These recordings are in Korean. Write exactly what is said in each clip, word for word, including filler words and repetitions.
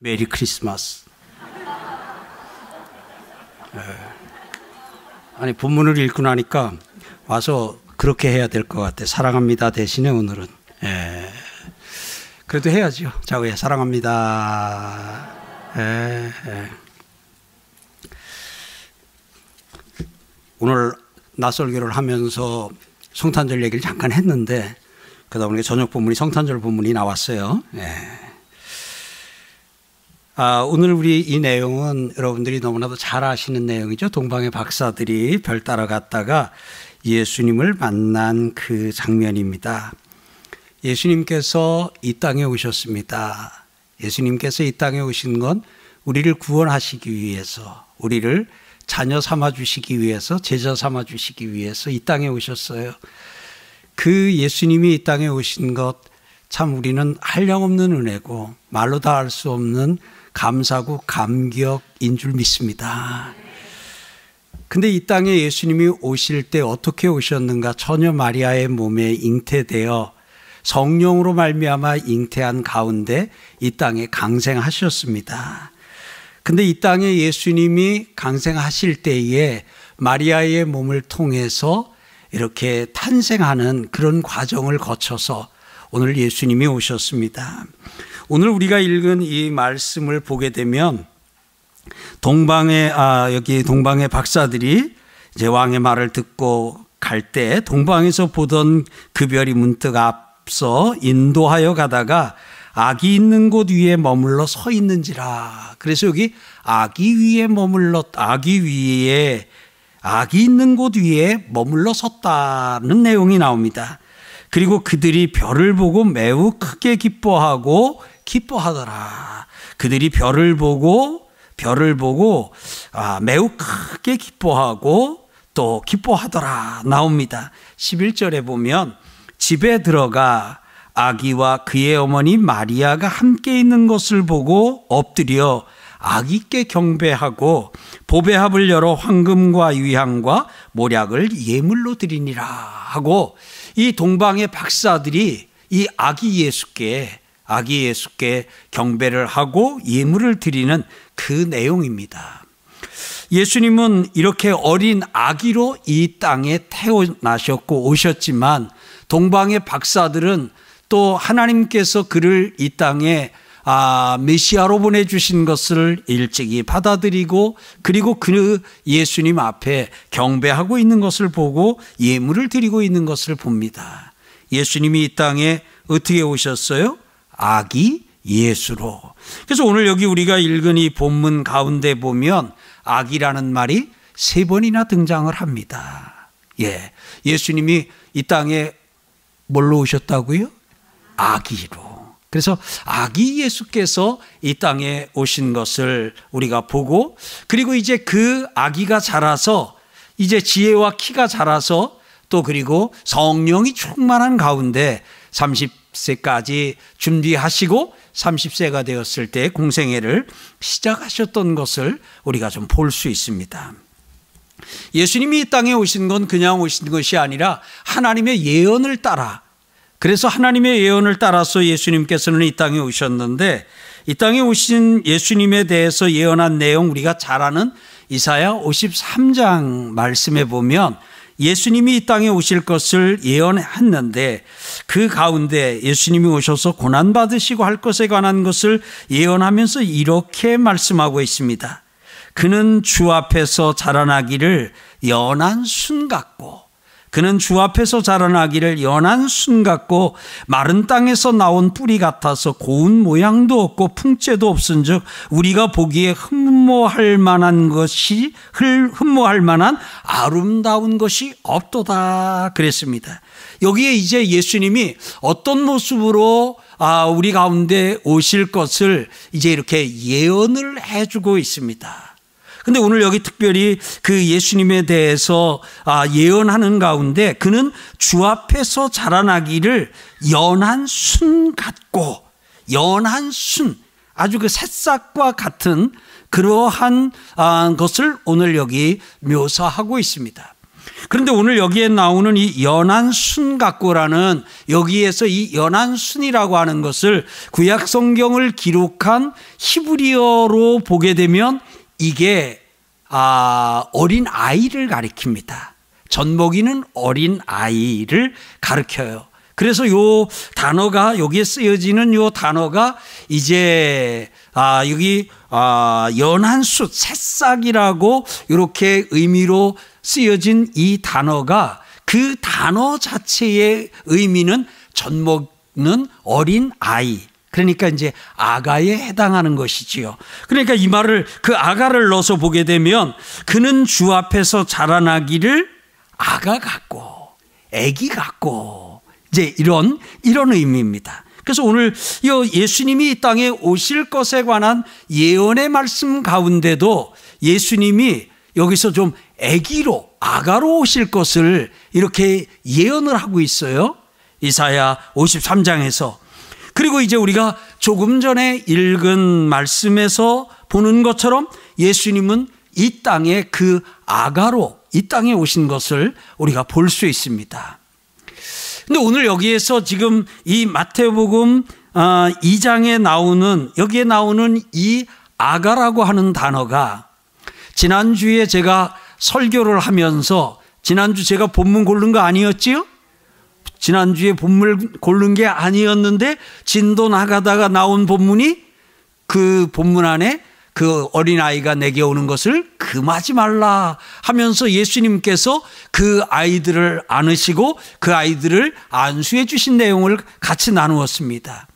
메리 크리스마스. 네. 아니 본문을 읽고 나니까 와서 그렇게 해야 될 것 같아. 사랑합니다 대신에 오늘은. 예. 그래도 해야죠. 자, 예, 사랑합니다. 예, 예. 오늘 낯설교를 하면서 성탄절 얘기를 잠깐 했는데 그러다 보니까 저녁 본문이 성탄절 본문이 나왔어요. 예. 아, 오늘 우리 이 내용은 여러분들이 너무나도 잘 아시는 내용이죠. 동방의 박사들이 별 따라갔다가 예수님을 만난 그 장면입니다. 예수님께서 이 땅에 오셨습니다. 예수님께서 이 땅에 오신 건 우리를 구원하시기 위해서, 우리를 자녀 삼아주시기 위해서, 제자 삼아주시기 위해서 이 땅에 오셨어요. 그 예수님이 이 땅에 오신 것 참 우리는 한량없는 은혜고 말로 다 알 수 없는 감사고 감격인 줄 믿습니다. 근데 이 땅에 예수님이 오실 때 어떻게 오셨는가? 처녀 마리아의 몸에 잉태되어 성령으로 말미암아 잉태한 가운데 이 땅에 강생하셨습니다. 근데 이 땅에 예수님이 강생하실 때에 마리아의 몸을 통해서 이렇게 탄생하는 그런 과정을 거쳐서 오늘 예수님이 오셨습니다. 오늘 우리가 읽은 이 말씀을 보게 되면 동방의 아 여기 동방의 박사들이 이제 왕의 말을 듣고 갈 때 동방에서 보던 그 별이 문득 앞서 인도하여 가다가 아기 있는 곳 위에 머물러 서 있는지라. 그래서 여기 아기 위에 머물러 아기 위에 아기 있는 곳 위에 머물러 섰다는 내용이 나옵니다. 그리고 그들이 별을 보고 매우 크게 기뻐하고 기뻐하더라. 그들이 별을 보고 별을 보고 아, 매우 크게 기뻐하고 또 기뻐하더라 나옵니다. 십일 절에 보면 집에 들어가 아기와 그의 어머니 마리아가 함께 있는 것을 보고 엎드려 아기께 경배하고 보배합을 열어 황금과 유향과 몰약을 예물로 드리니라 하고, 이 동방의 박사들이 이 아기 예수께 아기 예수께 경배를 하고 예물을 드리는 그 내용입니다. 예수님은 이렇게 어린 아기로 이 땅에 태어나셨고 오셨지만 동방의 박사들은 또 하나님께서 그를 이 땅에 아, 메시아로 보내주신 것을 일찍이 받아들이고 그리고 그 예수님 앞에 경배하고 있는 것을 보고 예물을 드리고 있는 것을 봅니다. 예수님이 이 땅에 어떻게 오셨어요? 아기 예수로. 그래서 오늘 여기 우리가 읽은 이 본문 가운데 보면 아기라는 말이 세 번이나 등장을 합니다. 예, 예수님이 이 땅에 뭘로 오셨다고요? 아기로. 그래서 아기 예수께서 이 땅에 오신 것을 우리가 보고, 그리고 이제 그 아기가 자라서 이제 지혜와 키가 자라서 또 그리고 성령이 충만한 가운데 삼십 세까지 준비하시고 삼십 세가 되었을 때 공생애를 시작하셨던 것을 우리가 좀 볼 수 있습니다. 예수님이 이 땅에 오신 건 그냥 오신 것이 아니라 하나님의 예언을 따라, 그래서 하나님의 예언을 따라서 예수님께서는 이 땅에 오셨는데, 이 땅에 오신 예수님에 대해서 예언한 내용 우리가 잘 아는 이사야 오십삼 장 말씀에 보면 예수님이 이 땅에 오실 것을 예언했는데 그 가운데 예수님이 오셔서 고난받으시고 할 것에 관한 것을 예언하면서 이렇게 말씀하고 있습니다. 그는 주 앞에서 자라나기를 연한 순 같고 그는 주 앞에서 자라나기를 연한 순 같고 마른 땅에서 나온 뿌리 같아서 고운 모양도 없고 풍채도 없은즉 우리가 보기에 흠모할 만한 것이 흠모할 만한 아름다운 것이 없도다 그랬습니다. 여기에 이제 예수님이 어떤 모습으로 우리 가운데 오실 것을 이제 이렇게 예언을 해주고 있습니다. 근데 오늘 여기 특별히 그 예수님에 대해서 예언하는 가운데 그는 주 앞에서 자라나기를 연한 순 같고, 연한 순, 아주 그 새싹과 같은 그러한 것을 오늘 여기 묘사하고 있습니다. 그런데 오늘 여기에 나오는 이 연한순각고라는, 여기에서 이 연한순이라고 하는 것을 구약 성경을 기록한 히브리어로 보게 되면 이게 아, 어린 아이를 가리킵니다. 젖먹이는 어린 아이를 가리켜요. 그래서 요 단어가, 여기에 쓰여지는 요 단어가 이제 아, 여기 아, 연한수, 새싹이라고 이렇게 의미로 쓰여진 이 단어가, 그 단어 자체의 의미는 젖먹는 어린 아이, 그러니까 이제 아가에 해당하는 것이지요. 그러니까 이 말을, 그 아가를 넣어서 보게 되면, 그는 주 앞에서 자라나기를 아가 같고 아기 같고, 이제 이런 이런 의미입니다. 그래서 오늘 예수님이 이 땅에 오실 것에 관한 예언의 말씀 가운데도 예수님이 여기서 좀 아기로, 아가로 오실 것을 이렇게 예언을 하고 있어요. 이사야 오십삼 장에서. 그리고 이제 우리가 조금 전에 읽은 말씀에서 보는 것처럼 예수님은 이 땅에 그 아가로 이 땅에 오신 것을 우리가 볼 수 있습니다. 근데 오늘 여기에서 지금 이 마태복음 이 장에 나오는, 여기에 나오는 이 아가라고 하는 단어가, 지난주에 제가 설교를 하면서, 지난주 제가 본문 고른 거 아니었지요? 지난주에 본문 고른 게 아니었는데 진도 나가다가 나온 본문이, 그 본문 안에 그 어린아이가 내게 오는 것을 금하지 말라 하면서 예수님께서 그 아이들을 안으시고 그 아이들을 안수해 주신 내용을 같이 나누었습니다.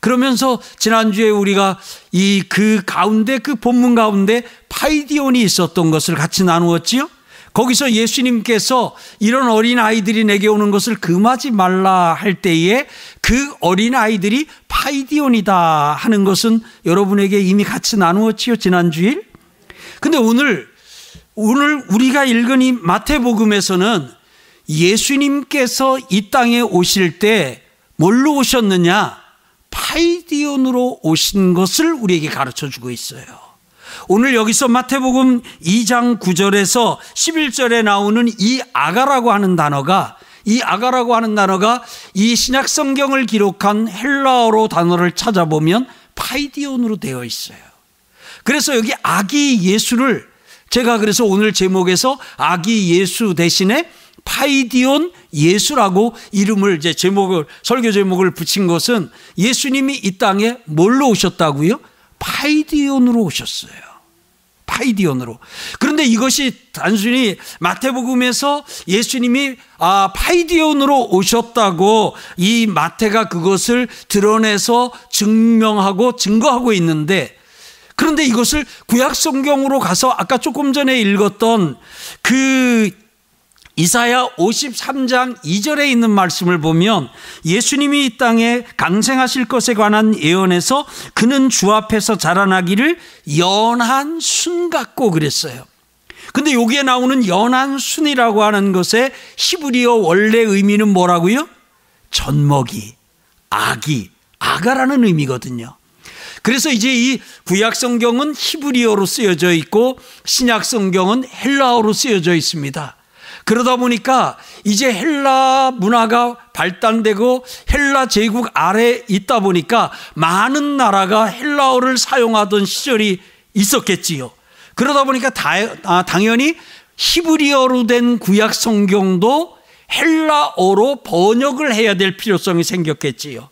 그러면서 지난주에 우리가 이 그 가운데, 그 본문 가운데 파이디온이 있었던 것을 같이 나누었지요. 거기서 예수님께서 이런 어린아이들이 내게 오는 것을 금하지 말라 할 때에 그 어린아이들이 파이디온이다 하는 것은 여러분에게 이미 같이 나누었지요, 지난주일. 근데 오늘, 오늘 우리가 읽은 이 마태복음에서는 예수님께서 이 땅에 오실 때 뭘로 오셨느냐? 파이디온으로 오신 것을 우리에게 가르쳐 주고 있어요. 오늘 여기서 마태복음 이 장 구 절에서 십일 절에 나오는 이 아가라고 하는 단어가, 이 아가라고 하는 단어가 이 신약 성경을 기록한 헬라어로 단어를 찾아보면 파이디온으로 되어 있어요. 그래서 여기 아기 예수를, 제가 그래서 오늘 제목에서 아기 예수 대신에 파이디온 예수라고 이름을, 이제 제목을, 설교 제목을 붙인 것은 예수님이 이 땅에 뭘로 오셨다고요? 파이디온으로 오셨어요. 파이디온으로. 그런데 이것이 단순히 마태복음에서 예수님이 아, 파이디온으로 오셨다고 이 마태가 그것을 드러내서 증명하고 증거하고 있는데, 그런데 이것을 구약 성경으로 가서 아까 조금 전에 읽었던 그 이사야 오십삼 장 이 절에 있는 말씀을 보면, 예수님이 이 땅에 강생하실 것에 관한 예언에서 그는 주 앞에서 자라나기를 연한순 같고 그랬어요. 근데 여기에 나오는 연한순이라고 하는 것의 히브리어 원래 의미는 뭐라고요? 젖먹이, 아기, 아가라는 의미거든요. 그래서 이제 이 구약 성경은 히브리어로 쓰여져 있고 신약 성경은 헬라어로 쓰여져 있습니다. 그러다 보니까 이제 헬라 문화가 발달되고 헬라 제국 아래에 있다 보니까 많은 나라가 헬라어를 사용하던 시절이 있었겠지요. 그러다 보니까 다, 아, 당연히 히브리어로 된 구약 성경도 헬라어로 번역을 해야 될 필요성이 생겼겠지요.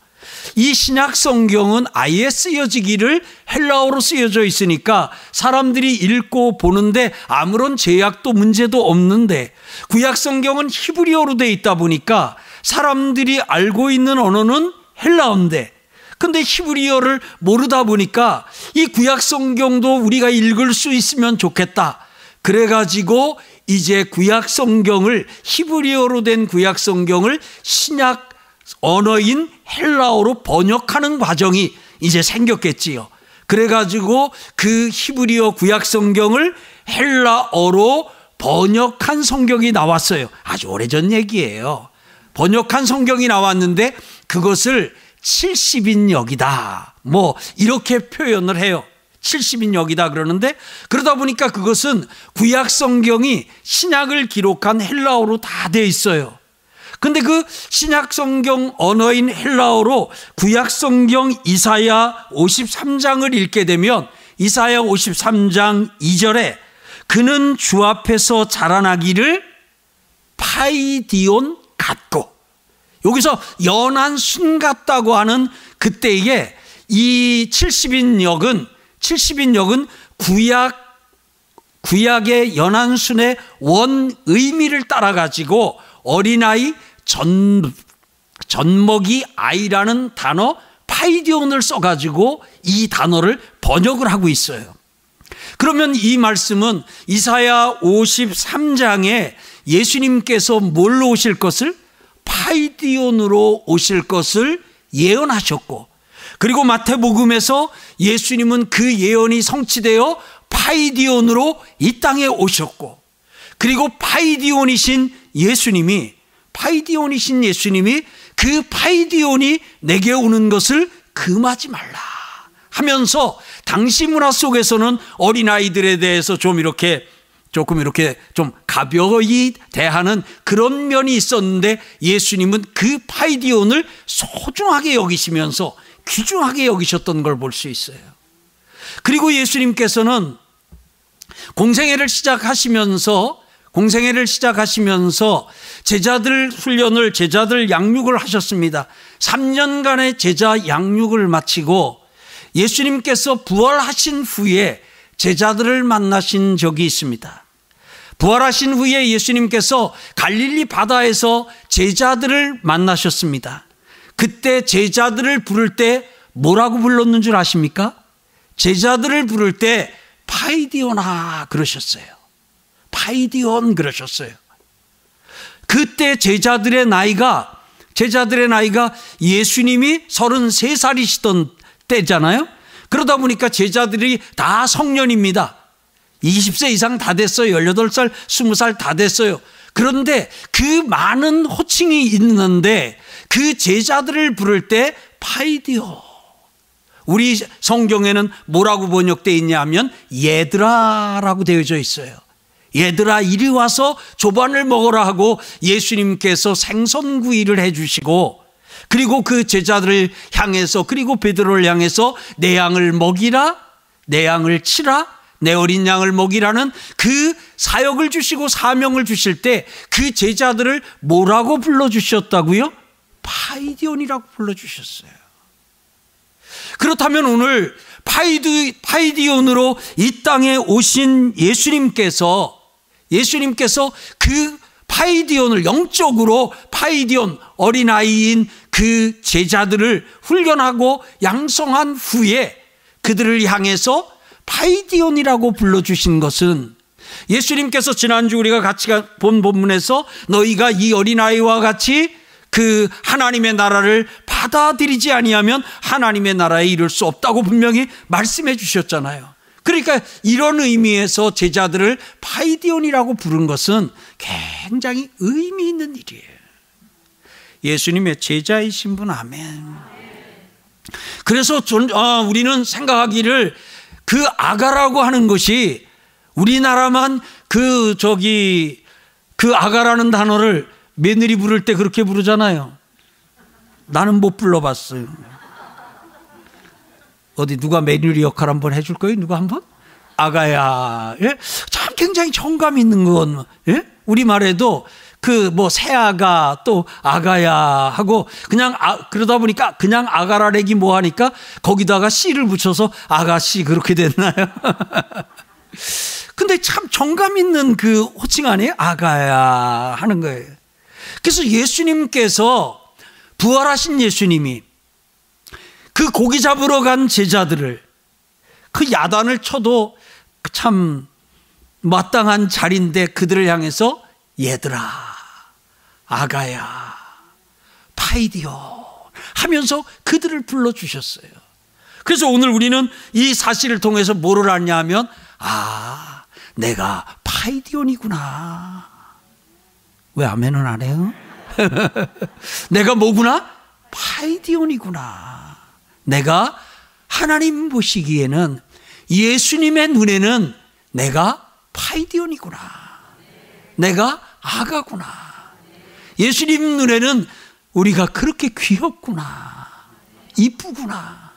이 신약 성경은 아예 쓰여지기를 헬라어로 쓰여져 있으니까 사람들이 읽고 보는데 아무런 제약도 문제도 없는데, 구약 성경은 히브리어로 돼 있다 보니까 사람들이 알고 있는 언어는 헬라어인데, 근데 히브리어를 모르다 보니까 이 구약 성경도 우리가 읽을 수 있으면 좋겠다. 그래가지고 이제 구약 성경을, 히브리어로 된 구약 성경을 신약 언어인 헬라어로 번역하는 과정이 이제 생겼겠지요. 그래가지고 그 히브리어 구약 성경을 헬라어로 번역한 성경이 나왔어요. 아주 오래전 얘기예요. 번역한 성경이 나왔는데 그것을 칠십 인역이다, 뭐 이렇게 표현을 해요. 칠십 인 역이다 그러는데, 그러다 보니까 그것은 구약 성경이 신약을 기록한 헬라어로 다 되어 있어요. 근데 그 신약 성경 언어인 헬라어로 구약 성경 이사야 오십삼 장을 읽게 되면 이사야 오십삼 장 이 절에 그는 주 앞에서 자라나기를 파이디온 같고, 여기서 연한 순 같다고 하는 그때에 이 칠십 인 역은 칠십 인 역은 구약 구약의 연한 순의 원 의미를 따라 가지고 어린아이 전, 젖먹이 아이라는 단어 파이디온을 써가지고 이 단어를 번역을 하고 있어요. 그러면 이 말씀은 이사야 오십삼 장에 예수님께서 뭘로 오실 것을? 파이디온으로 오실 것을 예언하셨고, 그리고 마태복음에서 예수님은 그 예언이 성취되어 파이디온으로 이 땅에 오셨고, 그리고 파이디온이신 예수님이 파이디온이신 예수님이 그 파이디온이 내게 오는 것을 금하지 말라 하면서 당시 문화 속에서는 어린아이들에 대해서 좀 이렇게 조금 이렇게 좀 가벼이 대하는 그런 면이 있었는데, 예수님은 그 파이디온을 소중하게 여기시면서 귀중하게 여기셨던 걸 볼 수 있어요. 그리고 예수님께서는 공생애를 시작하시면서 공생애를 시작하시면서 제자들 훈련을, 제자들 양육을 하셨습니다. 삼 년간의 제자 양육을 마치고 예수님께서 부활하신 후에 제자들을 만나신 적이 있습니다. 부활하신 후에 예수님께서 갈릴리 바다에서 제자들을 만나셨습니다. 그때 제자들을 부를 때 뭐라고 불렀는 줄 아십니까? 제자들을 부를 때 파이디오나 그러셨어요. 파이디온 그러셨어요. 그때 제자들의 나이가 제자들의 나이가 예수님이 서른세 살이시던 때잖아요. 그러다 보니까 제자들이 다 성년입니다. 이십 세 이상 다 됐어요. 열여덟 살, 스무 살 다 됐어요. 그런데 그 많은 호칭이 있는데 그 제자들을 부를 때 파이디오, 우리 성경에는 뭐라고 번역되어 있냐 하면 얘들아라고 되어져 있어요. 얘들아 이리 와서 조반을 먹으라 하고 예수님께서 생선구이를 해주시고, 그리고 그 제자들을 향해서, 그리고 베드로를 향해서 내 양을 먹이라, 내 양을 치라, 내 어린 양을 먹이라는 그 사역을 주시고 사명을 주실 때 그 제자들을 뭐라고 불러주셨다고요? 파이디온이라고 불러주셨어요. 그렇다면 오늘 파이디, 파이디온으로 이 땅에 오신 예수님께서 예수님께서 그 파이디온을 영적으로 파이디온 어린아이인 그 제자들을 훈련하고 양성한 후에 그들을 향해서 파이디온이라고 불러주신 것은, 예수님께서 지난주 우리가 같이 본 본문에서 너희가 이 어린아이와 같이 그 하나님의 나라를 받아들이지 아니하면 하나님의 나라에 이를 수 없다고 분명히 말씀해 주셨잖아요. 그러니까 이런 의미에서 제자들을 파이디온이라고 부른 것은 굉장히 의미 있는 일이에요. 예수님의 제자이신 분, 아멘. 그래서 우리는 생각하기를 그 아가라고 하는 것이 우리나라만 그 저기 그 아가라는 단어를 며느리 부를 때 그렇게 부르잖아요. 나는 못 불러봤어요. 어디 누가 며느리 역할 한번 해줄 거예요? 누가 한번? 아가야. 예? 참 굉장히 정감 있는 건, 예? 우리말에도 그 뭐 새아가 또 아가야 하고 그냥 아, 그러다 보니까 그냥 아가라래기 뭐 하니까 거기다가 씨를 붙여서 아가씨 그렇게 됐나요? 근데 참 정감 있는 그 호칭 아니에요? 아가야 하는 거예요. 그래서 예수님께서 부활하신 예수님이 그 고기 잡으러 간 제자들을, 그 야단을 쳐도 참 마땅한 자리인데 그들을 향해서 얘들아, 아가야, 파이디온 하면서 그들을 불러주셨어요. 그래서 오늘 우리는 이 사실을 통해서 뭐를 아냐 하면, 아, 내가 파이디온이구나. 왜 아멘은 안 해요? 내가 뭐구나? 파이디온이구나. 내가 하나님 보시기에는 예수님의 눈에는 내가 파이디온이구나. 내가 아가구나. 예수님 눈에는 우리가 그렇게 귀엽구나. 이쁘구나.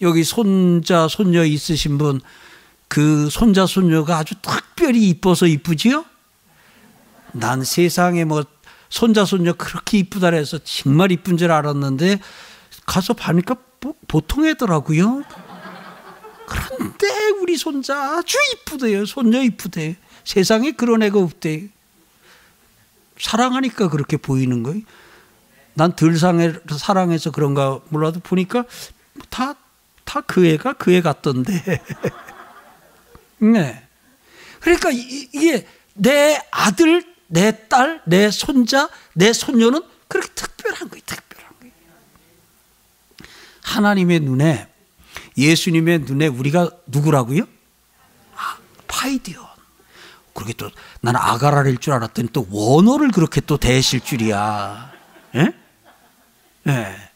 여기 손자, 손녀 있으신 분, 그 손자, 손녀가 아주 특별히 이뻐서 이쁘지요? 난 세상에 뭐 손자, 손녀 그렇게 이쁘다 해서 정말 이쁜 줄 알았는데 가서 보니까 보통 애더라고요. 그런데 우리 손자 아주 이쁘대요. 손녀 이쁘대요. 세상에 그런 애가 없대요. 사랑하니까 그렇게 보이는 거예요. 난 덜 사랑해서 그런가 몰라도 보니까 다, 다 그 애가 그 애 같던데. 네. 그러니까 이게 내 아들, 내 딸, 내 손자, 내 손녀는 그렇게 특별한 거예요. 특별한 거예요. 하나님의 눈에, 예수님의 눈에 우리가 누구라고요? 아, 파이디온. 그렇게 또 나는 아가라일 줄 알았더니 또 원어를 그렇게 또 대실 줄이야. 예? 예.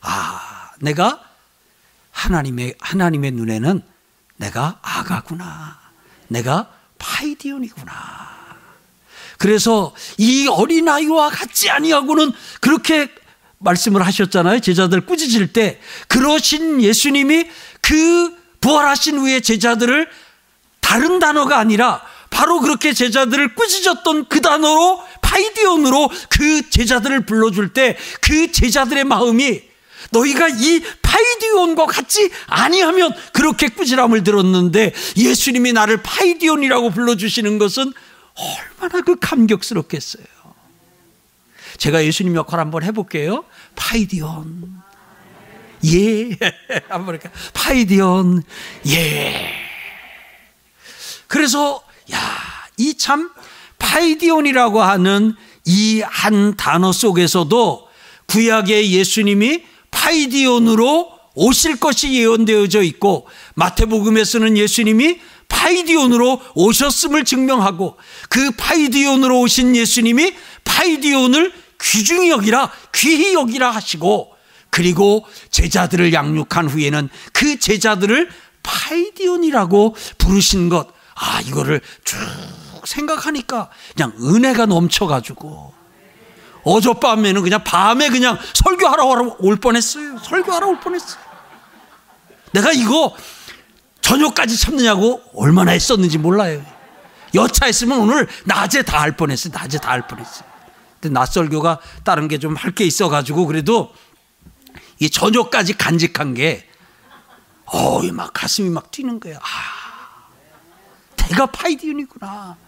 아, 내가 하나님의 하나님의 눈에는 내가 아가구나. 내가 파이디온이구나. 그래서 이 어린아이와 같지 아니하고는 그렇게 말씀을 하셨잖아요. 제자들 꾸짖을 때 그러신 예수님이 그 부활하신 후에 제자들을 다른 단어가 아니라 바로 그렇게 제자들을 꾸짖었던 그 단어로 파이디온으로 그 제자들을 불러줄 때 그 제자들의 마음이 너희가 이 파이디온과 같지 아니하면 그렇게 꾸지람을 들었는데 예수님이 나를 파이디온이라고 불러주시는 것은 얼마나 그 감격스럽겠어요. 제가 예수님 역할 한번 해볼게요. 파이디온. 예. 한번 이렇게. 파이디온. 예. 그래서, 야, 이 참, 파이디온이라고 하는 이 한 단어 속에서도 구약의 예수님이 파이디온으로 오실 것이 예언되어져 있고, 마태복음에서는 예수님이 파이디온으로 오셨음을 증명하고, 그 파이디온으로 오신 예수님이 파이디온을 귀중히 여기라, 귀히 여기라 하시고, 그리고 제자들을 양육한 후에는 그 제자들을 파이디온이라고 부르신 것, 아, 이거를 쭉 생각하니까 그냥 은혜가 넘쳐가지고, 어젯밤에는 그냥 밤에 그냥 설교하러 올 뻔했어요. 설교하러 올 뻔했어요. 내가 이거 저녁까지 참느냐고 얼마나 했었는지 몰라요. 여차했으면 오늘 낮에 다 할 뻔했어요. 낮에 다 할 뻔했어요. 근데 낮 설교가 다른 게 좀 할 게 있어가지고 그래도 이 저녁까지 간직한 게 어이 막 가슴이 막 뛰는 거예요. 아, 내가 파이디온이구나.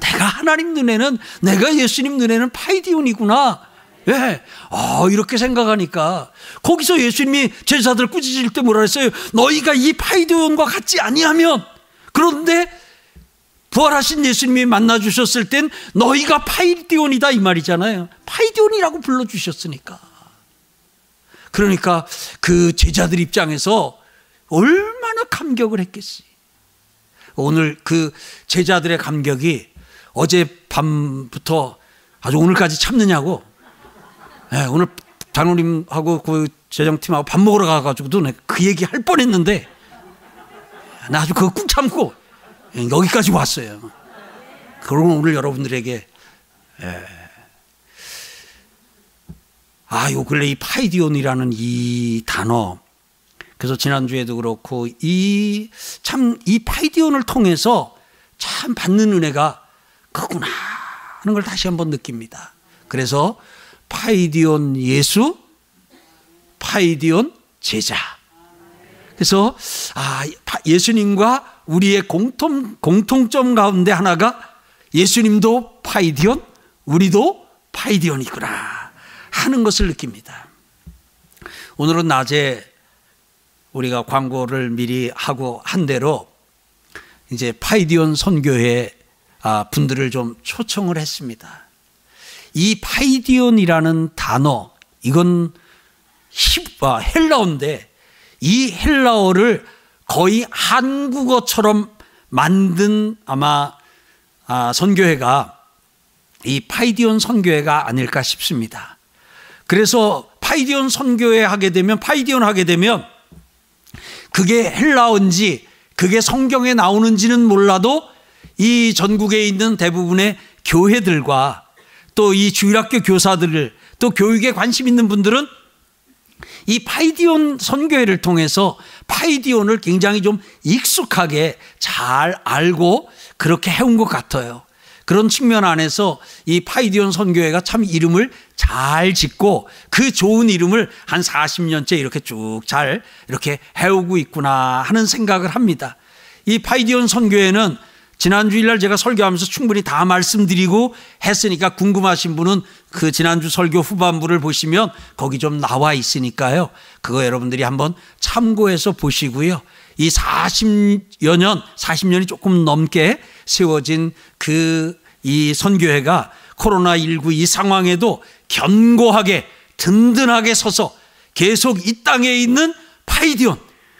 내가 하나님 눈에는, 내가 예수님 눈에는 파이디온이구나. 예. 어, 이렇게 생각하니까 거기서 예수님이 제자들 꾸짖을 때 뭐라 했어요? 너희가 이 파이디온과 같지 아니하면. 그런데 부활하신 예수님이 만나주셨을 땐 너희가 파이디온이다 이 말이잖아요. 파이디온이라고 불러주셨으니까. 그러니까 그 제자들 입장에서 얼마나 감격을 했겠지. 오늘 그 제자들의 감격이 어젯밤부터 아주 오늘까지 참느냐고. 네, 오늘 장로님하고 그 재정팀하고 밥 먹으러 가가지고도 내가 그 얘기 할 뻔했는데 나 아주 그거 꾹 참고 여기까지 왔어요. 그러고 오늘 여러분들에게 네. 아, 요 근래 이 파이디온이라는 이 단어, 그래서 지난주에도 그렇고 이 참 이 파이디온을 통해서 참 받는 은혜가 크구나 하는 걸 다시 한번 느낍니다. 그래서 파이디온 예수, 파이디온 제자. 그래서 아, 예수님과 우리의 공통, 공통점 가운데 하나가 예수님도 파이디온, 우리도 파이디온이구나 하는 것을 느낍니다. 오늘은 낮에 우리가 광고를 미리 하고 한 대로 이제 파이디온 선교회 아, 분들을 좀 초청을 했습니다. 이 파이디온이라는 단어, 이건 히브라, 헬라어인데 이 헬라어를 거의 한국어처럼 만든 아마 아, 선교회가 이 파이디온 선교회가 아닐까 싶습니다. 그래서 파이디온 선교회 하게 되면, 파이디온 하게 되면 그게 헬라어인지 그게 성경에 나오는지는 몰라도 이 전국에 있는 대부분의 교회들과 또 이 주일학교 교사들을 또 교육에 관심 있는 분들은 이 파이디온 선교회를 통해서 파이디온을 굉장히 좀 익숙하게 잘 알고 그렇게 해온 것 같아요. 그런 측면 안에서 이 파이디온 선교회가 참 이름을 잘 짓고 그 좋은 이름을 한 사십 년째 이렇게 쭉 잘 이렇게 해오고 있구나 하는 생각을 합니다. 이 파이디온 선교회는 지난주일날 제가 설교하면서 충분히 다 말씀드리고 했으니까 궁금하신 분은 그 지난주 설교 후반부를 보시면 거기 좀 나와 있으니까요. 그거 여러분들이 한번 참고해서 보시고요. 이 사십여 년, 사십 년이 조금 넘게 세워진 그 이 선교회가 코로나십구 이 상황에도 견고하게 든든하게 서서 계속 이 땅에 있는 파이디온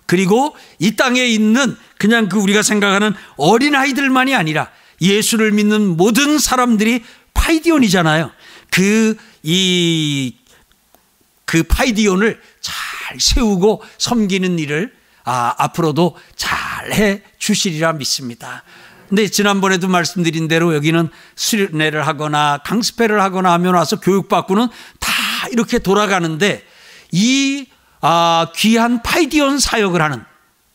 그리고 이 땅에 있는 그냥 그 우리가 생각하는 어린아이들만이 아니라 예수를 믿는 모든 사람들이 파이디온이잖아요. 그, 이, 그 파이디온을 잘 세우고 섬기는 일을 아, 앞으로도 잘 해 주시리라 믿습니다. 근데 지난번에도 말씀드린 대로 여기는 수련회를 하거나 강습회를 하거나 하면 와서 교육받고는 다 이렇게 돌아가는데 이 아, 귀한 파이디온 사역을 하는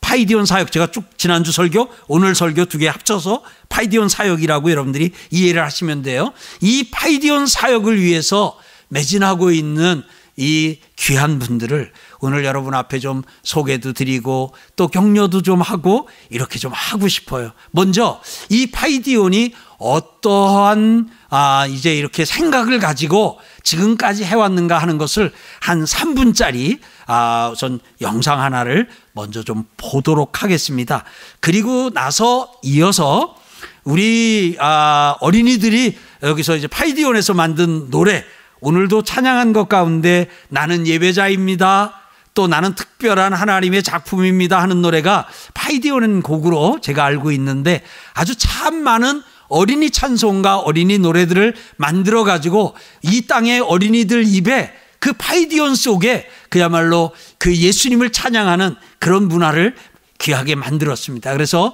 파이디온 사역 제가 쭉 지난주 설교 오늘 설교 두 개 합쳐서 파이디온 사역이라고 여러분들이 이해를 하시면 돼요. 이 파이디온 사역을 위해서 매진하고 있는 이 귀한 분들을 오늘 여러분 앞에 좀 소개도 드리고 또 격려도 좀 하고 이렇게 좀 하고 싶어요. 먼저 이 파이디온이 어떠한 아 이제 이렇게 생각을 가지고 지금까지 해왔는가 하는 것을 한 삼 분짜리 아 우선 영상 하나를 먼저 좀 보도록 하겠습니다. 그리고 나서 이어서 우리 아 어린이들이 여기서 이제 파이디온에서 만든 노래 오늘도 찬양한 것 가운데 나는 예배자입니다. 또 나는 특별한 하나님의 작품입니다 하는 노래가 파이디온 곡으로 제가 알고 있는데 아주 참 많은 어린이 찬송과 어린이 노래들을 만들어 가지고 이 땅의 어린이들 입에 그 파이디온 속에 그야말로 그 예수님을 찬양하는 그런 문화를 귀하게 만들었습니다. 그래서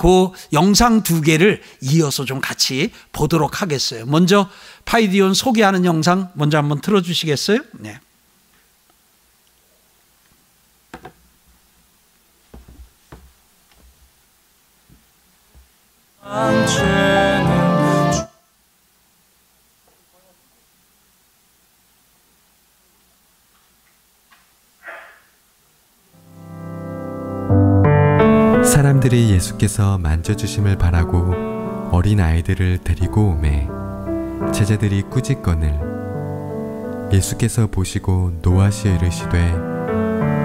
그 영상 두 개를 이어서 좀 같이 보도록 하겠어요. 먼저 파이디온 소개하는 영상 먼저 한번 틀어주시겠어요? 네. 사람들이 예수께서 만져주심을 바라고 어린 아이들을 데리고 오매 제자들이 꾸짖거늘 예수께서 보시고 노하시어 이르시되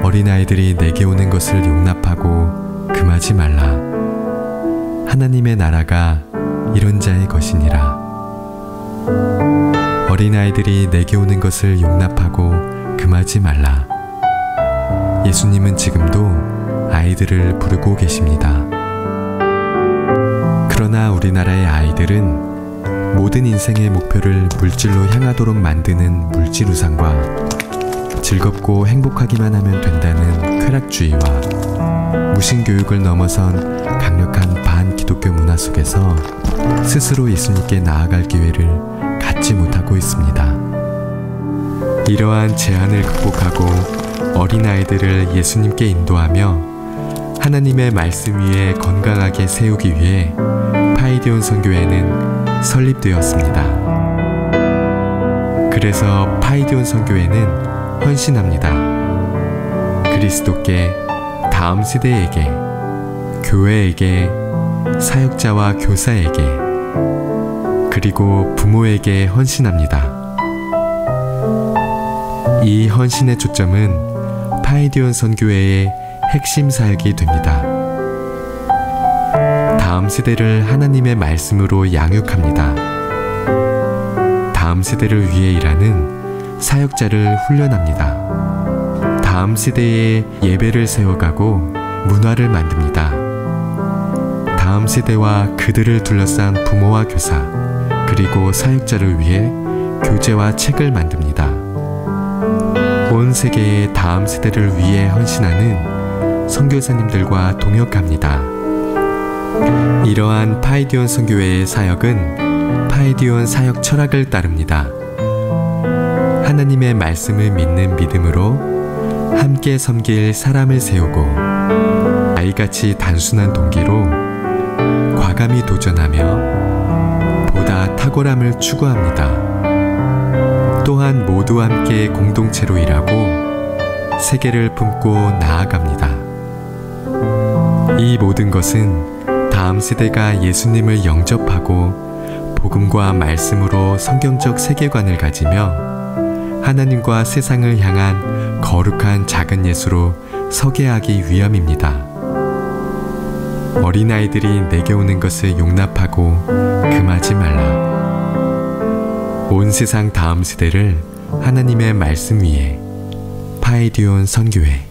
어린 아이들이 내게 오는 것을 용납하고 금하지 말라. 하나님의 나라가 이런 자의 것이니라. 어린아이들이 내게 오는 것을 용납하고 금하지 말라. 예수님은 지금도 아이들을 부르고 계십니다. 그러나 우리나라의 아이들은 모든 인생의 목표를 물질로 향하도록 만드는 물질우상과 즐겁고 행복하기만 하면 된다는 쾌락주의와 무신교육을 넘어선 강력한 반기독교 문화 속에서 스스로 예수님께 나아갈 기회를 갖지 못하고 있습니다. 이러한 제한을 극복하고 어린아이들을 예수님께 인도하며 하나님의 말씀 위에 건강하게 세우기 위해 파이디온 선교회는 설립되었습니다. 그래서 파이디온 선교회는 헌신합니다. 그리스도께, 다음 세대에게, 교회에게, 사역자와 교사에게, 그리고 부모에게 헌신합니다. 이 헌신의 초점은 파이디온 선교회의 핵심 사역이 됩니다. 다음 세대를 하나님의 말씀으로 양육합니다. 다음 세대를 위해 일하는 사역자를 훈련합니다. 다음 세대의 예배를 세워가고 문화를 만듭니다. 다음 세대와 그들을 둘러싼 부모와 교사, 그리고 사역자를 위해 교재와 책을 만듭니다. 온 세계의 다음 세대를 위해 헌신하는 선교사님들과 동역합니다. 이러한 파이디온 선교회의 사역은 파이디온 사역 철학을 따릅니다. 하나님의 말씀을 믿는 믿음으로 함께 섬길 사람을 세우고 아이같이 단순한 동기로 과감히 도전하며 보다 탁월함을 추구합니다. 또한 모두 함께 공동체로 일하고 세계를 품고 나아갑니다. 이 모든 것은 다음 세대가 예수님을 영접하고 복음과 말씀으로 성경적 세계관을 가지며 하나님과 세상을 향한 거룩한 작은 예수로 서게 하기 위함입니다. 어린아이들이 내게 오는 것을 용납하고 금하지 말라. 온 세상 다음 세대를 하나님의 말씀 위에 파이디온 선교회.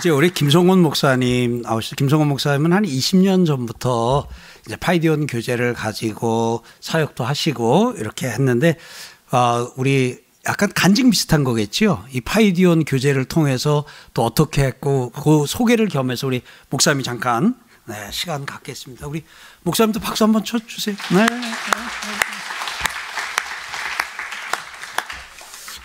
이제 우리 김성곤 목사님, 김성곤 목사님은 한 이십 년 전부터 이제 파이디온 교재를 가지고 사역도 하시고 이렇게 했는데, 어, 우리 약간 간증 비슷한 거겠지요. 이 파이디온 교재를 통해서 또 어떻게 했고, 그 소개를 겸해서 우리 목사님이 잠깐 네, 시간 갖겠습니다. 우리 목사님도 박수 한번 쳐주세요. 네.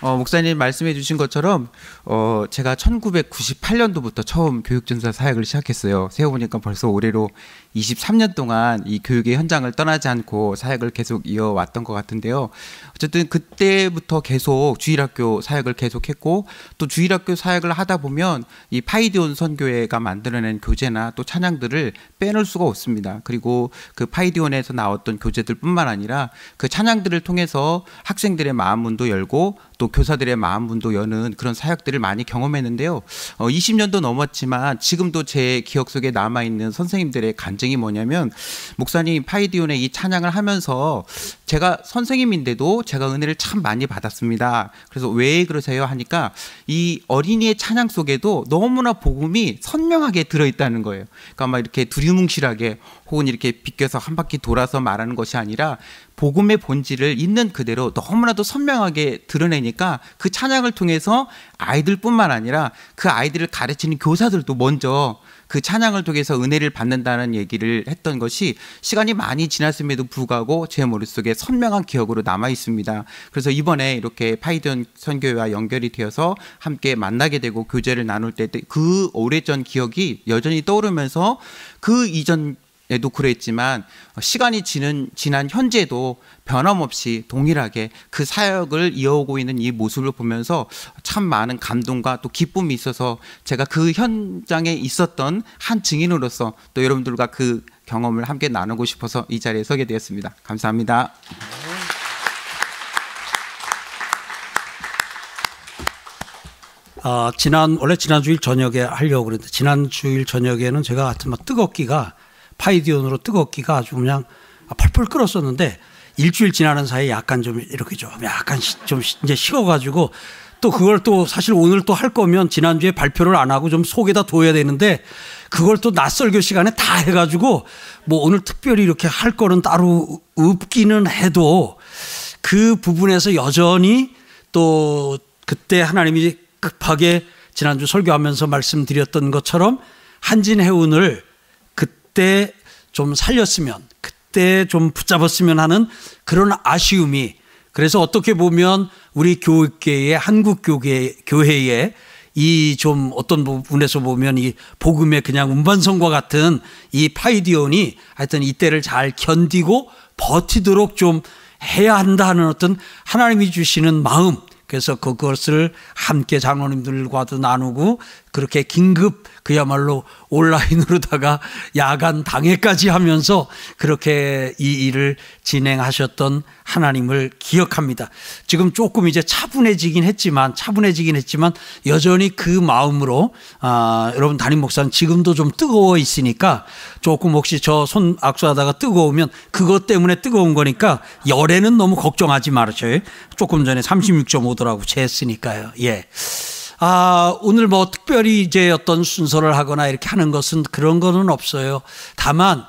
어, 목사님 말씀해 주신 것처럼 어, 제가 천구백구십팔 년도부터 처음 교육전사 사역을 시작했어요. 세어보니까 벌써 올해로 이십삼 년 동안 이 교육의 현장을 떠나지 않고 사역을 계속 이어왔던 것 같은데요. 어쨌든 그때부터 계속 주일학교 사역을 계속했고, 또 주일학교 사역을 하다 보면 이 파이디온 선교회가 만들어낸 교재나 또 찬양들을 빼놓을 수가 없습니다. 그리고 그 파이디온에서 나왔던 교재들 뿐만 아니라 그 찬양들을 통해서 학생들의 마음 문도 열고 또 교사들의 마음 문도 여는 그런 사역들을 많이 경험했는데요. 어, 이십 년도 넘었지만 지금도 제 기억 속에 남아있는 선생님들의 간증이 뭐냐면, 목사님 파이디온의 이 찬양을 하면서 제가 선생님인데도 제가 은혜를 참 많이 받았습니다. 그래서 왜 그러세요 하니까 이 어린이의 찬양 속에도 너무나 복음이 선명하게 들어있다는 거예요. 그러니까 막 이렇게 두리뭉실하게 혹은 이렇게 비껴서 한 바퀴 돌아서 말하는 것이 아니라 복음의 본질을 있는 그대로 너무나도 선명하게 드러내니까 그 찬양을 통해서 아이들뿐만 아니라 그 아이들을 가르치는 교사들도 먼저 그 찬양을 통해서 은혜를 받는다는 얘기를 했던 것이 시간이 많이 지났음에도 불구하고 제 머릿속에 선명한 기억으로 남아 있습니다. 그래서 이번에 이렇게 파이든 선교회와 연결이 되어서 함께 만나게 되고 교제를 나눌 때 그 오래전 기억이 여전히 떠오르면서 그 이전 에도 그랬지만 시간이 지는, 지난 현재도 변함없이 동일하게 그 사역을 이어오고 있는 이 모습을 보면서 참 많은 감동과 또 기쁨이 있어서 제가 그 현장에 있었던 한 증인으로서 또 여러분들과 그 경험을 함께 나누고 싶어서 이 자리에 서게 되었습니다. 감사합니다. 아, 지난 원래 지난 주일 저녁에 하려고 그랬는데 지난 주일 저녁에는 제가 하여튼 막 뜨겁기가 파이디온으로 뜨겁기가 아주 그냥 펄펄 끓었었는데 일주일 지나는 사이에 약간 좀 이렇게 좀 약간 좀 이제 식어가지고 또 그걸 또 사실 오늘 또 할 거면 지난주에 발표를 안 하고 좀 속에다 둬야 되는데 그걸 또 낯설교 시간에 다 해가지고 뭐 오늘 특별히 이렇게 할 거는 따로 없기는 해도 그 부분에서 여전히 또 그때 하나님이 급하게 지난주 설교하면서 말씀드렸던 것처럼 한진해운을 그때 좀 살렸으면 그때 좀 붙잡았으면 하는 그런 아쉬움이 그래서 어떻게 보면 우리 교회의 한국 교회, 교회의 이 좀 어떤 부분에서 보면 이 복음의 그냥 운반선과 같은 이 파이디온이 하여튼 이때를 잘 견디고 버티도록 좀 해야 한다는 어떤 하나님이 주시는 마음 그래서 그것을 함께 장로님들과도 나누고 그렇게 긴급 그야말로 온라인으로다가 야간 당회까지 하면서 그렇게 이 일을 진행하셨던 하나님을 기억합니다. 지금 조금 이제 차분해지긴 했지만 차분해지긴 했지만 여전히 그 마음으로 아, 여러분 담임 목사는 지금도 좀 뜨거워 있으니까 조금 혹시 저 손 악수하다가 뜨거우면 그것 때문에 뜨거운 거니까 열에는 너무 걱정하지 말으셔요. 조금 전에 삼십육 점 오도라고 쟀으니까요. 예. 아, 오늘 뭐 특별히 이제 어떤 순서를 하거나 이렇게 하는 것은 그런 거는 없어요. 다만,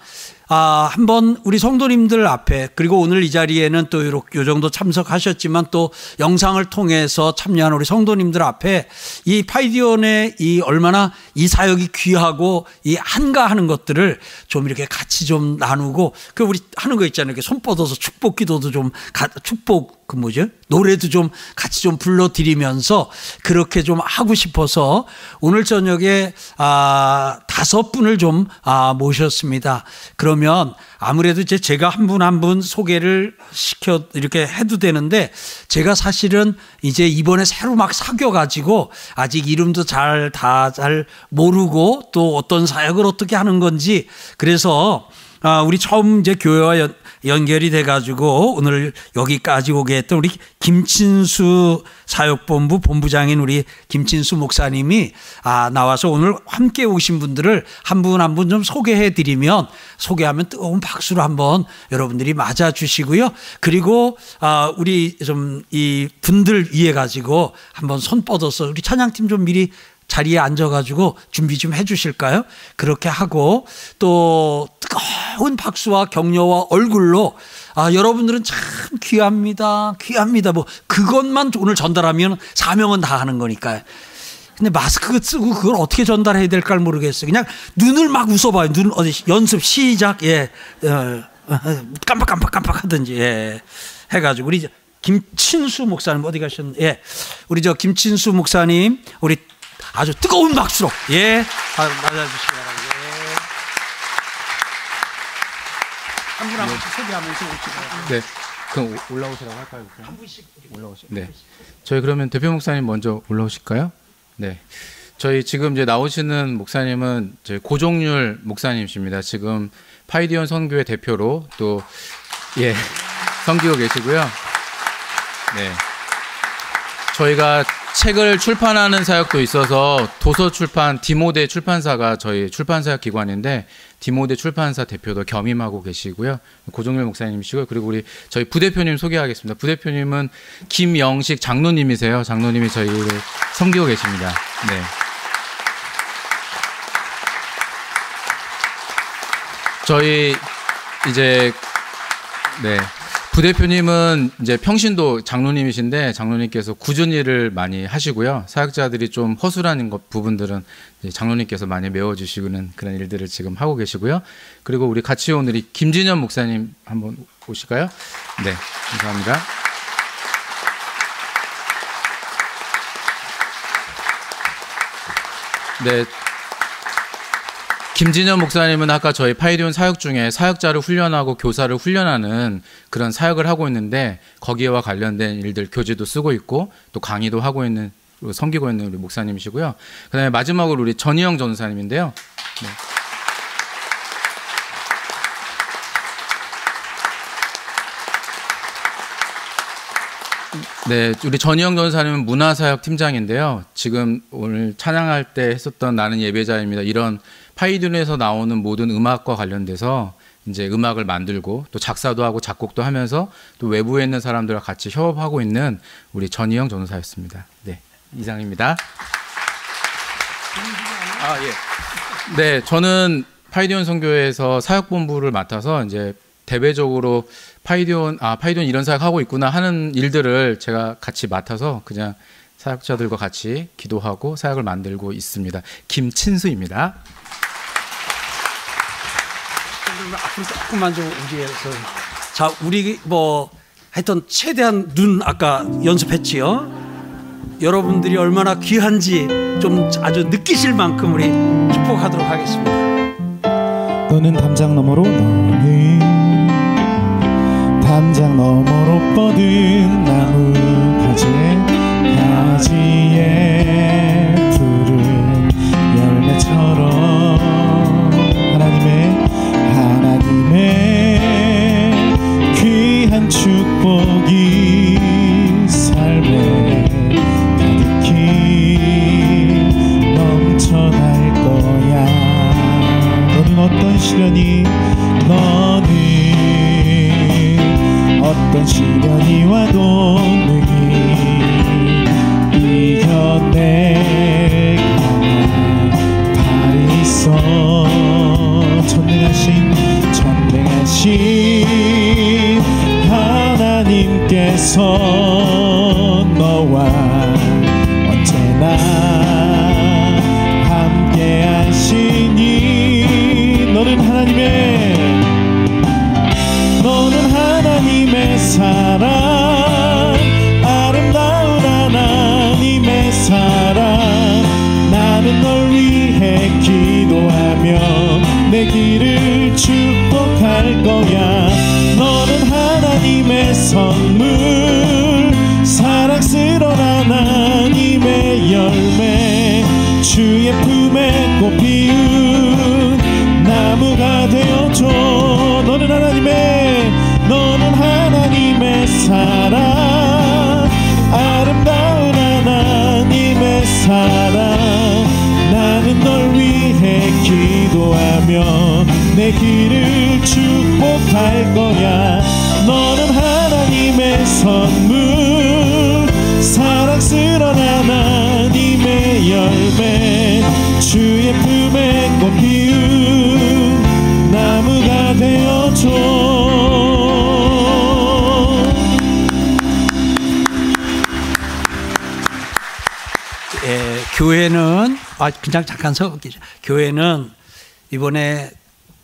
아, 한번 우리 성도님들 앞에 그리고 오늘 이 자리에는 또 요렇게 요 정도 참석하셨지만 또 영상을 통해서 참여한 우리 성도님들 앞에 이 파이디온의 이 얼마나 이 사역이 귀하고 이 한가하는 것들을 좀 이렇게 같이 좀 나누고 그 우리 하는 거 있잖아요. 이렇게 손 뻗어서 축복 기도도 좀 가, 축복 그 뭐죠? 노래도 좀 같이 좀 불러드리면서 그렇게 좀 하고 싶어서 오늘 저녁에 아, 다섯 분을 좀 아, 모셨습니다. 그러면 아무래도 이제 제가 한 분 한 분 소개를 시켜 이렇게 해도 되는데 제가 사실은 이제 이번에 새로 막 사귀어가지고 아직 이름도 잘 다 잘 모르고 또 어떤 사역을 어떻게 하는 건지 그래서 아, 우리 처음 이제 교회와 연, 연결이 돼가지고 오늘 여기까지 오게 했던 우리 김친수 사역본부 본부장인 우리 김친수 목사님이 아, 나와서 오늘 함께 오신 분들을 한 분 한 분 좀 소개해드리면 소개하면 뜨거운 박수로 한번 여러분들이 맞아주시고요. 그리고 아, 우리 좀 이 분들 위해 가지고 한번 손 뻗어서 우리 찬양팀 좀 미리 자리에 앉아가지고 준비 좀 해주실까요? 그렇게 하고 또 뜨거운 박수와 격려와 얼굴로 아 여러분들은 참 귀합니다, 귀합니다. 뭐 그것만 오늘 전달하면 사명은 다 하는 거니까요. 근데 마스크 쓰고 그걸 어떻게 전달해야 될까 모르겠어요. 그냥 눈을 막 웃어봐요. 눈 어디 연습 시작 예 깜빡깜빡깜빡 하든지 예 해가지고 우리 김친수 목사님 어디 가셨는데 예 우리 저 김친수 목사님 우리 아주 뜨거운 박수로 예 맞아주시기 바랍니다. 한 분 한 분씩 소개하면서 오시라고. 네, 그럼 올라오시라고 할까요? 그럼? 한 분씩 올라오세요. 네, 저희 그러면 대표 목사님 먼저 올라오실까요? 네, 저희 지금 이제 나오시는 목사님은 저희 고종률 목사님이십니다. 지금 파이디온 선교회 대표로 또 예 섬기고 계시고요. 네, 저희가 책을 출판하는 사역도 있어서 도서출판 디모데 출판사가 저희 출판사역 기관인데 디모데 출판사 대표도 겸임하고 계시고요. 고종렬 목사님이시고요. 그리고 우리 저희 부대표님 소개하겠습니다. 부대표님은 김영식 장로님이세요. 장로님이 저희를 섬기고 계십니다. 네. 저희 이제 네. 부대표님은 이제 평신도 장로님이신데, 장로님께서 꾸준히 일을 많이 하시고요. 사역자들이 좀 허술한 것 부분들은 장로님께서 많이 메워주시는 그런 일들을 지금 하고 계시고요. 그리고 우리 같이 온 우리 김진현 목사님 한번 오실까요? 네, 감사합니다. 네. 김진현 목사님은 아까 저희 파이디온 사역 중에 사역자를 훈련하고 교사를 훈련하는 그런 사역을 하고 있는데, 거기에와 관련된 일들 교재도 쓰고 있고 또 강의도 하고 있는, 섬기고 있는 우리 목사님이시고요. 그 다음에 마지막으로 우리 전희영 전사님인데요. 네. 네, 우리 전희영 전사님은 문화사역 팀장인데요. 지금 오늘 찬양할 때 했었던 나는 예배자입니다, 이런 파이디온에서 나오는 모든 음악과 관련돼서 이제 음악을 만들고 또 작사도 하고 작곡도 하면서 또 외부에 있는 사람들과 같이 협업하고 있는 우리 전희영 전사였습니다. 네, 이상입니다. 아, 예. 네, 저는 파이디온 선교회에서 사역본부를 맡아서 이제 대외적으로 파이디온, 아, 파이디온 이런 사역하고 있구나 하는 일들을 제가 같이 맡아서 그냥 사역자들과 같이 기도하고 사역을 만들고 있습니다. 김친수입니다. 앞으로 조금만 좀 우리에서, 자, 우리 뭐 하여튼 최대한 눈 아까 연습했지요. 여러분들이 얼마나 귀한지 좀 아주 느끼실 만큼 우리 축복하도록 하겠습니다. 너는 담장 너머로, 너는 담장 너머로 뻗은 나무 가지, 가지에 푸른 열매처럼 하나님의 하나님의 귀한 축복이 삶에 가득히 넘쳐날 거야. 너는 어떤 시련이, 너는 어떤 시련이 와도 능히 이겨내가는 달이 있어. 전능하신 전능하신 하나님께서 너와 언제나 함께 하시니, 너는 하나님의, 너는 하나님의 사랑, 아름다운 하나님의 사랑. 나는 널 위해 기도하며 내 길을 축복할 거야. 너는 하나님의 선물, 사랑스러운 하나님의 열매, 주의 품에 꽃 피운 나무가 되어줘. 너는 하나님의, 너는 하나님의 사랑, 아름다운 하나님의 사랑. 나는 널 위해 기도하며 내 길을 축복할 거야. 너는 하나님의 선물, 사랑스러운 하나님의 열매, 주의 품에 꽃 피운 나무가 되어줘. 예, 교회는 아 그냥 잠깐 서 교회는 이번에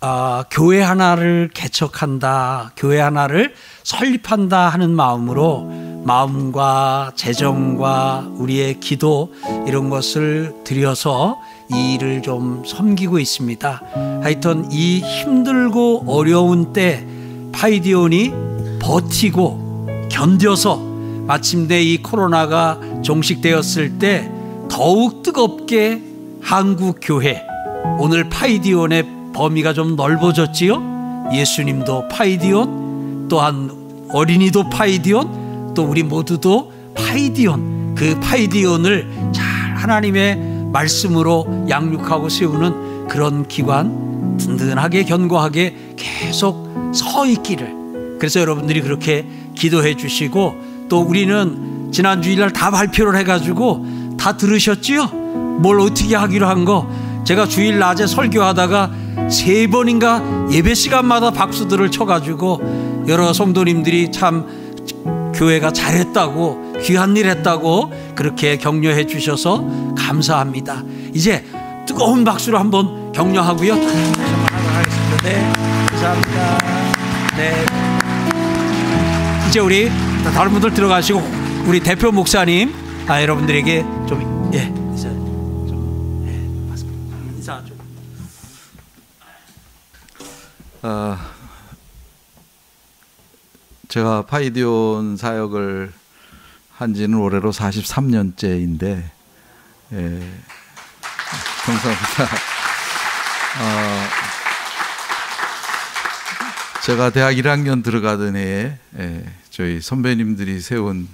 아, 교회 하나를 개척한다, 교회 하나를 설립한다 하는 마음으로 마음과 재정과 우리의 기도 이런 것을 들여서 이 일을 좀 섬기고 있습니다. 하여튼 이 힘들고 어려운 때 파이디온이 버티고 견뎌서 마침내 이 코로나가 종식되었을 때 더욱 뜨겁게 한국교회, 오늘 파이디온의 범위가 좀 넓어졌지요. 예수님도 파이디온, 또한 어린이도 파이디온, 또 우리 모두도 파이디온. 그 파이디온을 잘 하나님의 말씀으로 양육하고 세우는 그런 기관, 든든하게 견고하게 계속 서 있기를. 그래서 여러분들이 그렇게 기도해 주시고, 또 우리는 지난주일날 다 발표를 해가지고 다 들으셨지요? 뭘 어떻게 하기로 한 거. 제가 주일 낮에 설교하다가 세 번인가 예배 시간마다 박수들을 쳐가지고 여러 성도님들이 참 교회가 잘했다고, 귀한 일 했다고 그렇게 격려해 주셔서 감사합니다. 이제 뜨거운 박수로 한번 격려하고요. 네, 감사합니다. 네. 이제 우리 다른 분들 들어가시고 우리 대표 목사님, 아, 여러분들에게 좀, 예, 이제 좀, 예, 맞습니다. 인사 좀. 어, 제가 파이디온 사역을 한 지는 올해로 사십삼 년째인데, 예, 감사합니다. 어, 제가 대학 일 학년 들어가던 해에, 예, 저희 선배님들이 세운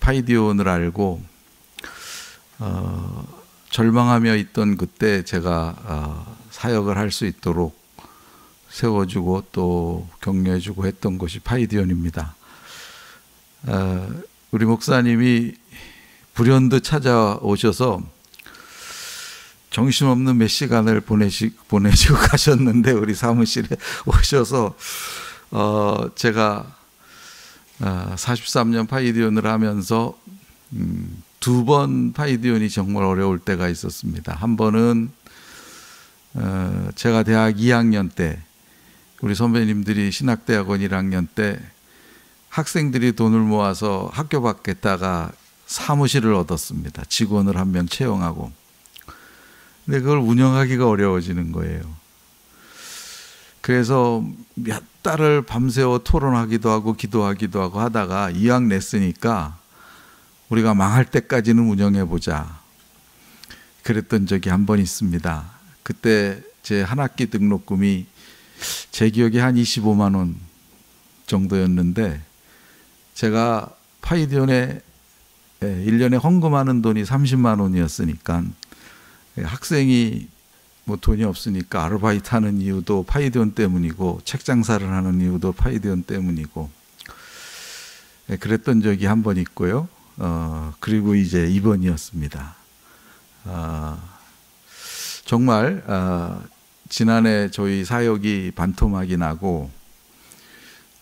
파이디온을 알고 어, 절망하며 있던 그때 제가 어, 사역을 할 수 있도록 세워주고 또 격려해주고 했던 것이 파이디온입니다. 어, 우리 목사님이 불현듯 찾아오셔서 정신없는 몇 시간을 보내시, 보내시고 가셨는데 우리 사무실에 오셔서 어, 제가 어, 사십삼 년 파이디온을 하면서 음, 두 번 파이디온이 정말 어려울 때가 있었습니다. 한 번은 어, 제가 대학 이 학년 때, 우리 선배님들이 신학대학원 일 학년 때 학생들이 돈을 모아서 학교 밖에다가 사무실을 얻었습니다. 직원을 한 명 채용하고. 근데 그걸 운영하기가 어려워지는 거예요. 그래서 몇 달을 밤새워 토론하기도 하고 기도하기도 하고 하다가 이왕 냈으니까 우리가 망할 때까지는 운영해보자. 그랬던 적이 한 번 있습니다. 그때 제 한 학기 등록금이 제 기억에 한 이십오만 원 정도였는데 제가 파이디온에 일 년에 헌금하는 돈이 삼십만 원이었으니까 학생이 뭐 돈이 없으니까 아르바이트 하는 이유도 파이디온 때문이고 책 장사를 하는 이유도 파이디온 때문이고 그랬던 적이 한 번 있고요. 어, 그리고 이제 이번이었습니다. 어, 정말 어, 지난해 저희 사역이 반토막이 나고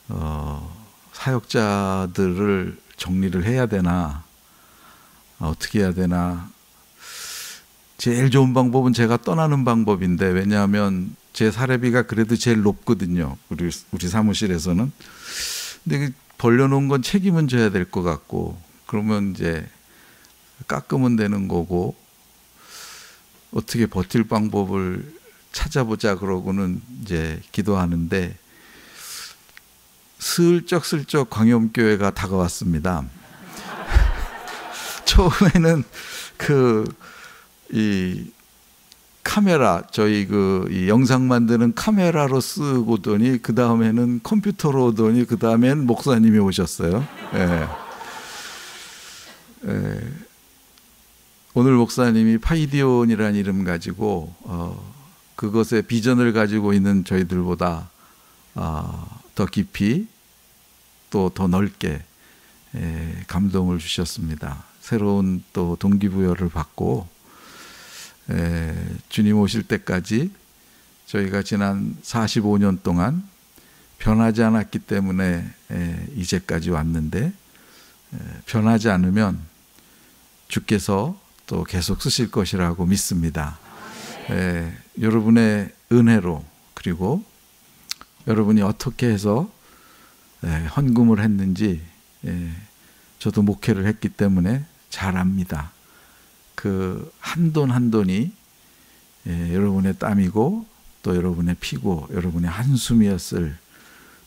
어, 사역자들을 정리를 해야 되나 어떻게 해야 되나, 제일 좋은 방법은 제가 떠나는 방법인데, 왜냐하면 제 사례비가 그래도 제일 높거든요. 우리, 우리 사무실에서는. 근데 벌려놓은 건 책임은 져야 될 것 같고 그러면 이제 깎으면 되는 거고 어떻게 버틸 방법을 찾아보자 그러고는 이제 기도하는데 슬쩍슬쩍 광염교회가 다가왔습니다. 처음에는 그 이 카메라, 저희 그 이 영상 만드는 카메라로 쓰고 오더니 그 다음에는 컴퓨터로 오더니 그 다음엔 목사님이 오셨어요. 예. 예. 오늘 목사님이 파이디온이라는 이름 가지고 어, 그것의 비전을 가지고 있는 저희들보다 어, 더 깊이 또 더 넓게, 예, 감동을 주셨습니다. 새로운 또 동기부여를 받고, 예, 주님 오실 때까지 저희가 지난 사십오 년 동안 변하지 않았기 때문에, 예, 이제까지 왔는데, 예, 변하지 않으면 주께서 또 계속 쓰실 것이라고 믿습니다. 예, 여러분의 은혜로, 그리고 여러분이 어떻게 해서, 예, 헌금을 했는지, 예, 저도 목회를 했기 때문에 잘 압니다. 그 한 돈 한 돈이, 예, 여러분의 땀이고 또 여러분의 피고 여러분의 한숨이었을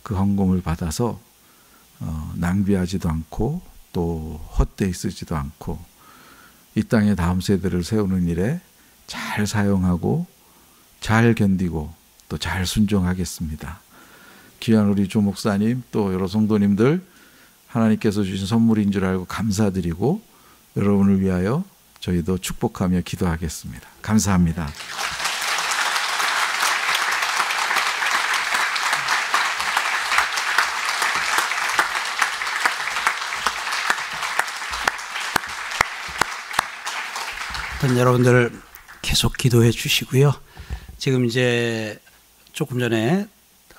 그 헌금을 받아서 어, 낭비하지도 않고 또 헛되이 쓰지도 않고 이 땅의 다음 세대를 세우는 일에 잘 사용하고 잘 견디고 또 잘 순종하겠습니다. 귀한 우리 조 목사님 또 여러 성도님들, 하나님께서 주신 선물인 줄 알고 감사드리고 여러분을 위하여 저희도 축복하며 기도하겠습니다. 감사합니다. 여러분들 계속 기도해 주시고요. 지금 이제 조금 전에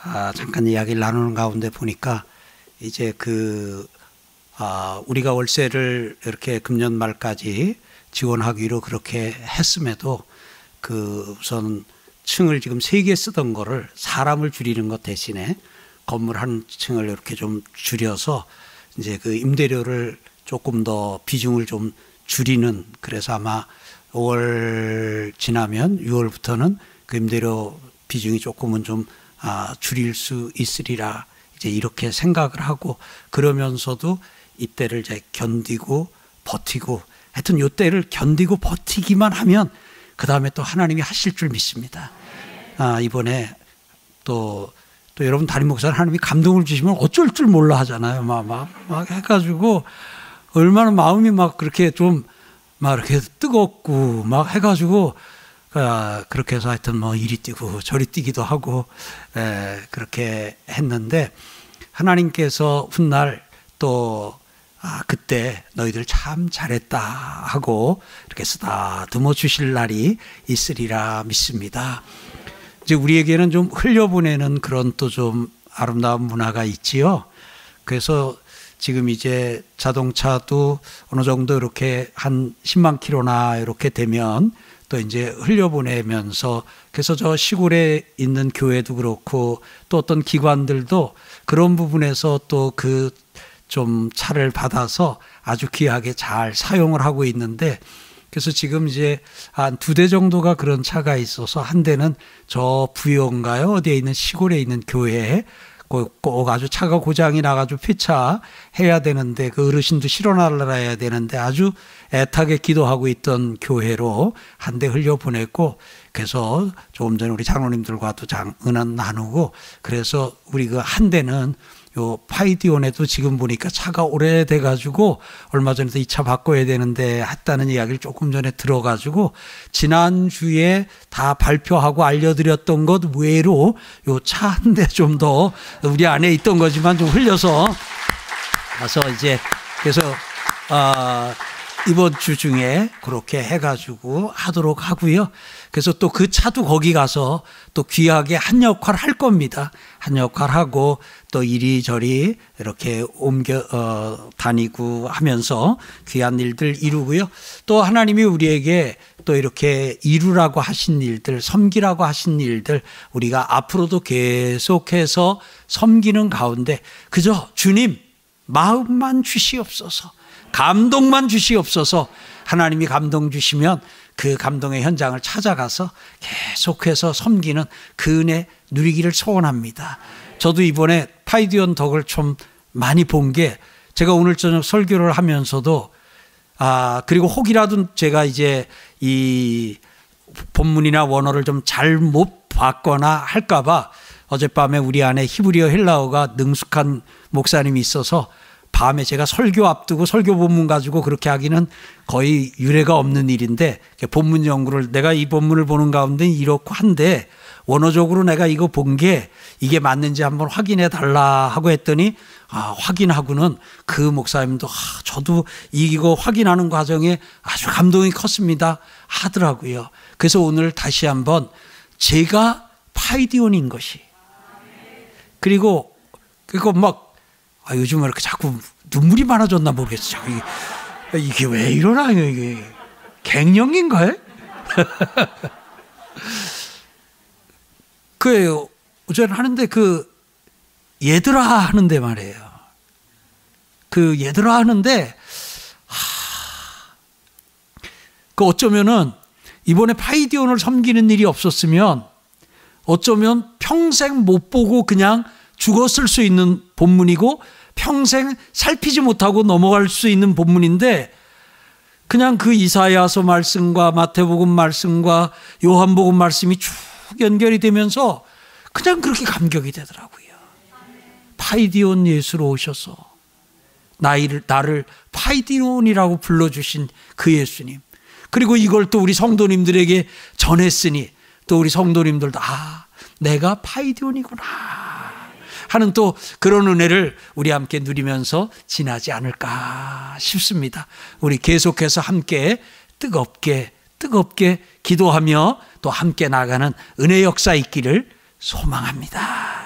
아, 잠깐 이야기를 나누는 가운데 보니까 이제 그 아, 우리가 월세를 이렇게 금년 말까지 지원하기로 그렇게 했음에도 그 우선 층을 지금 세 개 쓰던 거를 사람을 줄이는 것 대신에 건물 한 층을 이렇게 좀 줄여서 이제 그 임대료를 조금 더 비중을 좀 줄이는, 그래서 아마 오월 지나면 유월부터는 그 임대료 비중이 조금은 좀 아, 줄일 수 있으리라 이제 이렇게 생각을 하고, 그러면서도 이때를 이제 견디고 버티고, 하여튼 이때를 견디고 버티기만 하면 그 다음에 또 하나님이 하실 줄 믿습니다. 아, 이번에 또, 또 여러분 담임 목사는 하나님이 감동을 주시면 어쩔 줄 몰라 하잖아요. 막, 막, 막 해가지고 얼마나 마음이 막 그렇게 좀 막 이렇게 뜨겁고 막 해가지고 아, 그렇게 해서 하여튼 뭐 이리 뛰고 저리 뛰기도 하고 에, 그렇게 했는데, 하나님께서 훗날 또 아, 그때 너희들 참 잘했다 하고 이렇게 쓰다듬어 주실 날이 있으리라 믿습니다. 이제 우리에게는 좀 흘려보내는 그런 또 좀 아름다운 문화가 있지요. 그래서 지금 이제 자동차도 어느 정도 이렇게 한 십만 킬로나 이렇게 되면 또 이제 흘려보내면서, 그래서 저 시골에 있는 교회도 그렇고 또 어떤 기관들도 그런 부분에서 또 그 좀 차를 받아서 아주 귀하게 잘 사용을 하고 있는데, 그래서 지금 이제 한 두 대 정도가 그런 차가 있어서, 한 대는 저 부여인가요? 어디에 있는 시골에 있는 교회에 꼭, 꼭 아주 차가 고장이 나가지고 폐차 해야 되는데 그 어르신도 실어나가야 되는데 아주 애타게 기도하고 있던 교회로 한 대 흘려보냈고, 그래서 조금 전에 우리 장로님들과도 은은 나누고, 그래서 우리 그 한 대는 요 파이디온에도 지금 보니까 차가 오래돼가지고 얼마 전에도 이 차 바꿔야 되는데 했다는 이야기를 조금 전에 들어가지고, 지난주에 다 발표하고 알려드렸던 것 외로 요 차 한 대 좀 더 우리 안에 있던 거지만 좀 흘려서 가서 이제, 그래서 어 이번 주 중에 그렇게 해가지고 하도록 하고요. 그래서 또 그 차도 거기 가서 또 귀하게 한 역할 할 겁니다. 한 역할 하고 또 이리저리 이렇게 옮겨 어, 다니고 하면서 귀한 일들 이루고요. 또 하나님이 우리에게 또 이렇게 이루라고 하신 일들, 섬기라고 하신 일들, 우리가 앞으로도 계속해서 섬기는 가운데 그저 주님 마음만 주시옵소서, 감동만 주시옵소서. 하나님이 감동 주시면 그 감동의 현장을 찾아가서 계속해서 섬기는 그 은혜 누리기를 소원합니다. 저도 이번에 파이디온 덕을 좀 많이 본 게, 제가 오늘 저녁 설교를 하면서도 아 그리고 혹이라도 제가 이제 이 본문이나 원어를 좀 잘 못 봤거나 할까 봐 어젯밤에 우리 안에 히브리어 헬라어가 능숙한 목사님이 있어서 밤에 제가 설교 앞두고 설교 본문 가지고 그렇게 하기는 거의 유례가 없는 일인데, 본문 연구를 내가 이 본문을 보는 가운데 이렇고 한데 원어적으로 내가 이거 본 게 이게 맞는지 한번 확인해 달라 하고 했더니, 아, 확인하고는 그 목사님도 아, 저도 이거 확인하는 과정에 아주 감동이 컸습니다 하더라고요. 그래서 오늘 다시 한번 제가 파이디온인 것이, 그리고 그거 막 아, 요즘 왜 이렇게 자꾸 눈물이 많아졌나 모르겠어. 이게, 이게 왜 이러나, 이게. 갱년기인가요? 그, 저는 하는데 그, 얘들아 하는데 말이에요. 그, 얘들아 하는데, 하, 그 어쩌면은 이번에 파이디온을 섬기는 일이 없었으면 어쩌면 평생 못 보고 그냥 죽었을 수 있는 본문이고 평생 살피지 못하고 넘어갈 수 있는 본문인데, 그냥 그 이사야서 말씀과 마태복음 말씀과 요한복음 말씀이 쭉 연결이 되면서 그냥 그렇게 감격이 되더라고요. 파이디온 예수로 오셔서 나이를, 나를 파이디온이라고 불러주신 그 예수님, 그리고 이걸 또 우리 성도님들에게 전했으니 또 우리 성도님들도 아 내가 파이디온이구나 하는 또 그런 은혜를 우리 함께 누리면서 지나지 않을까 싶습니다. 우리 계속해서 함께 뜨겁게 뜨겁게 기도하며 또 함께 나가는 은혜 역사 있기를 소망합니다.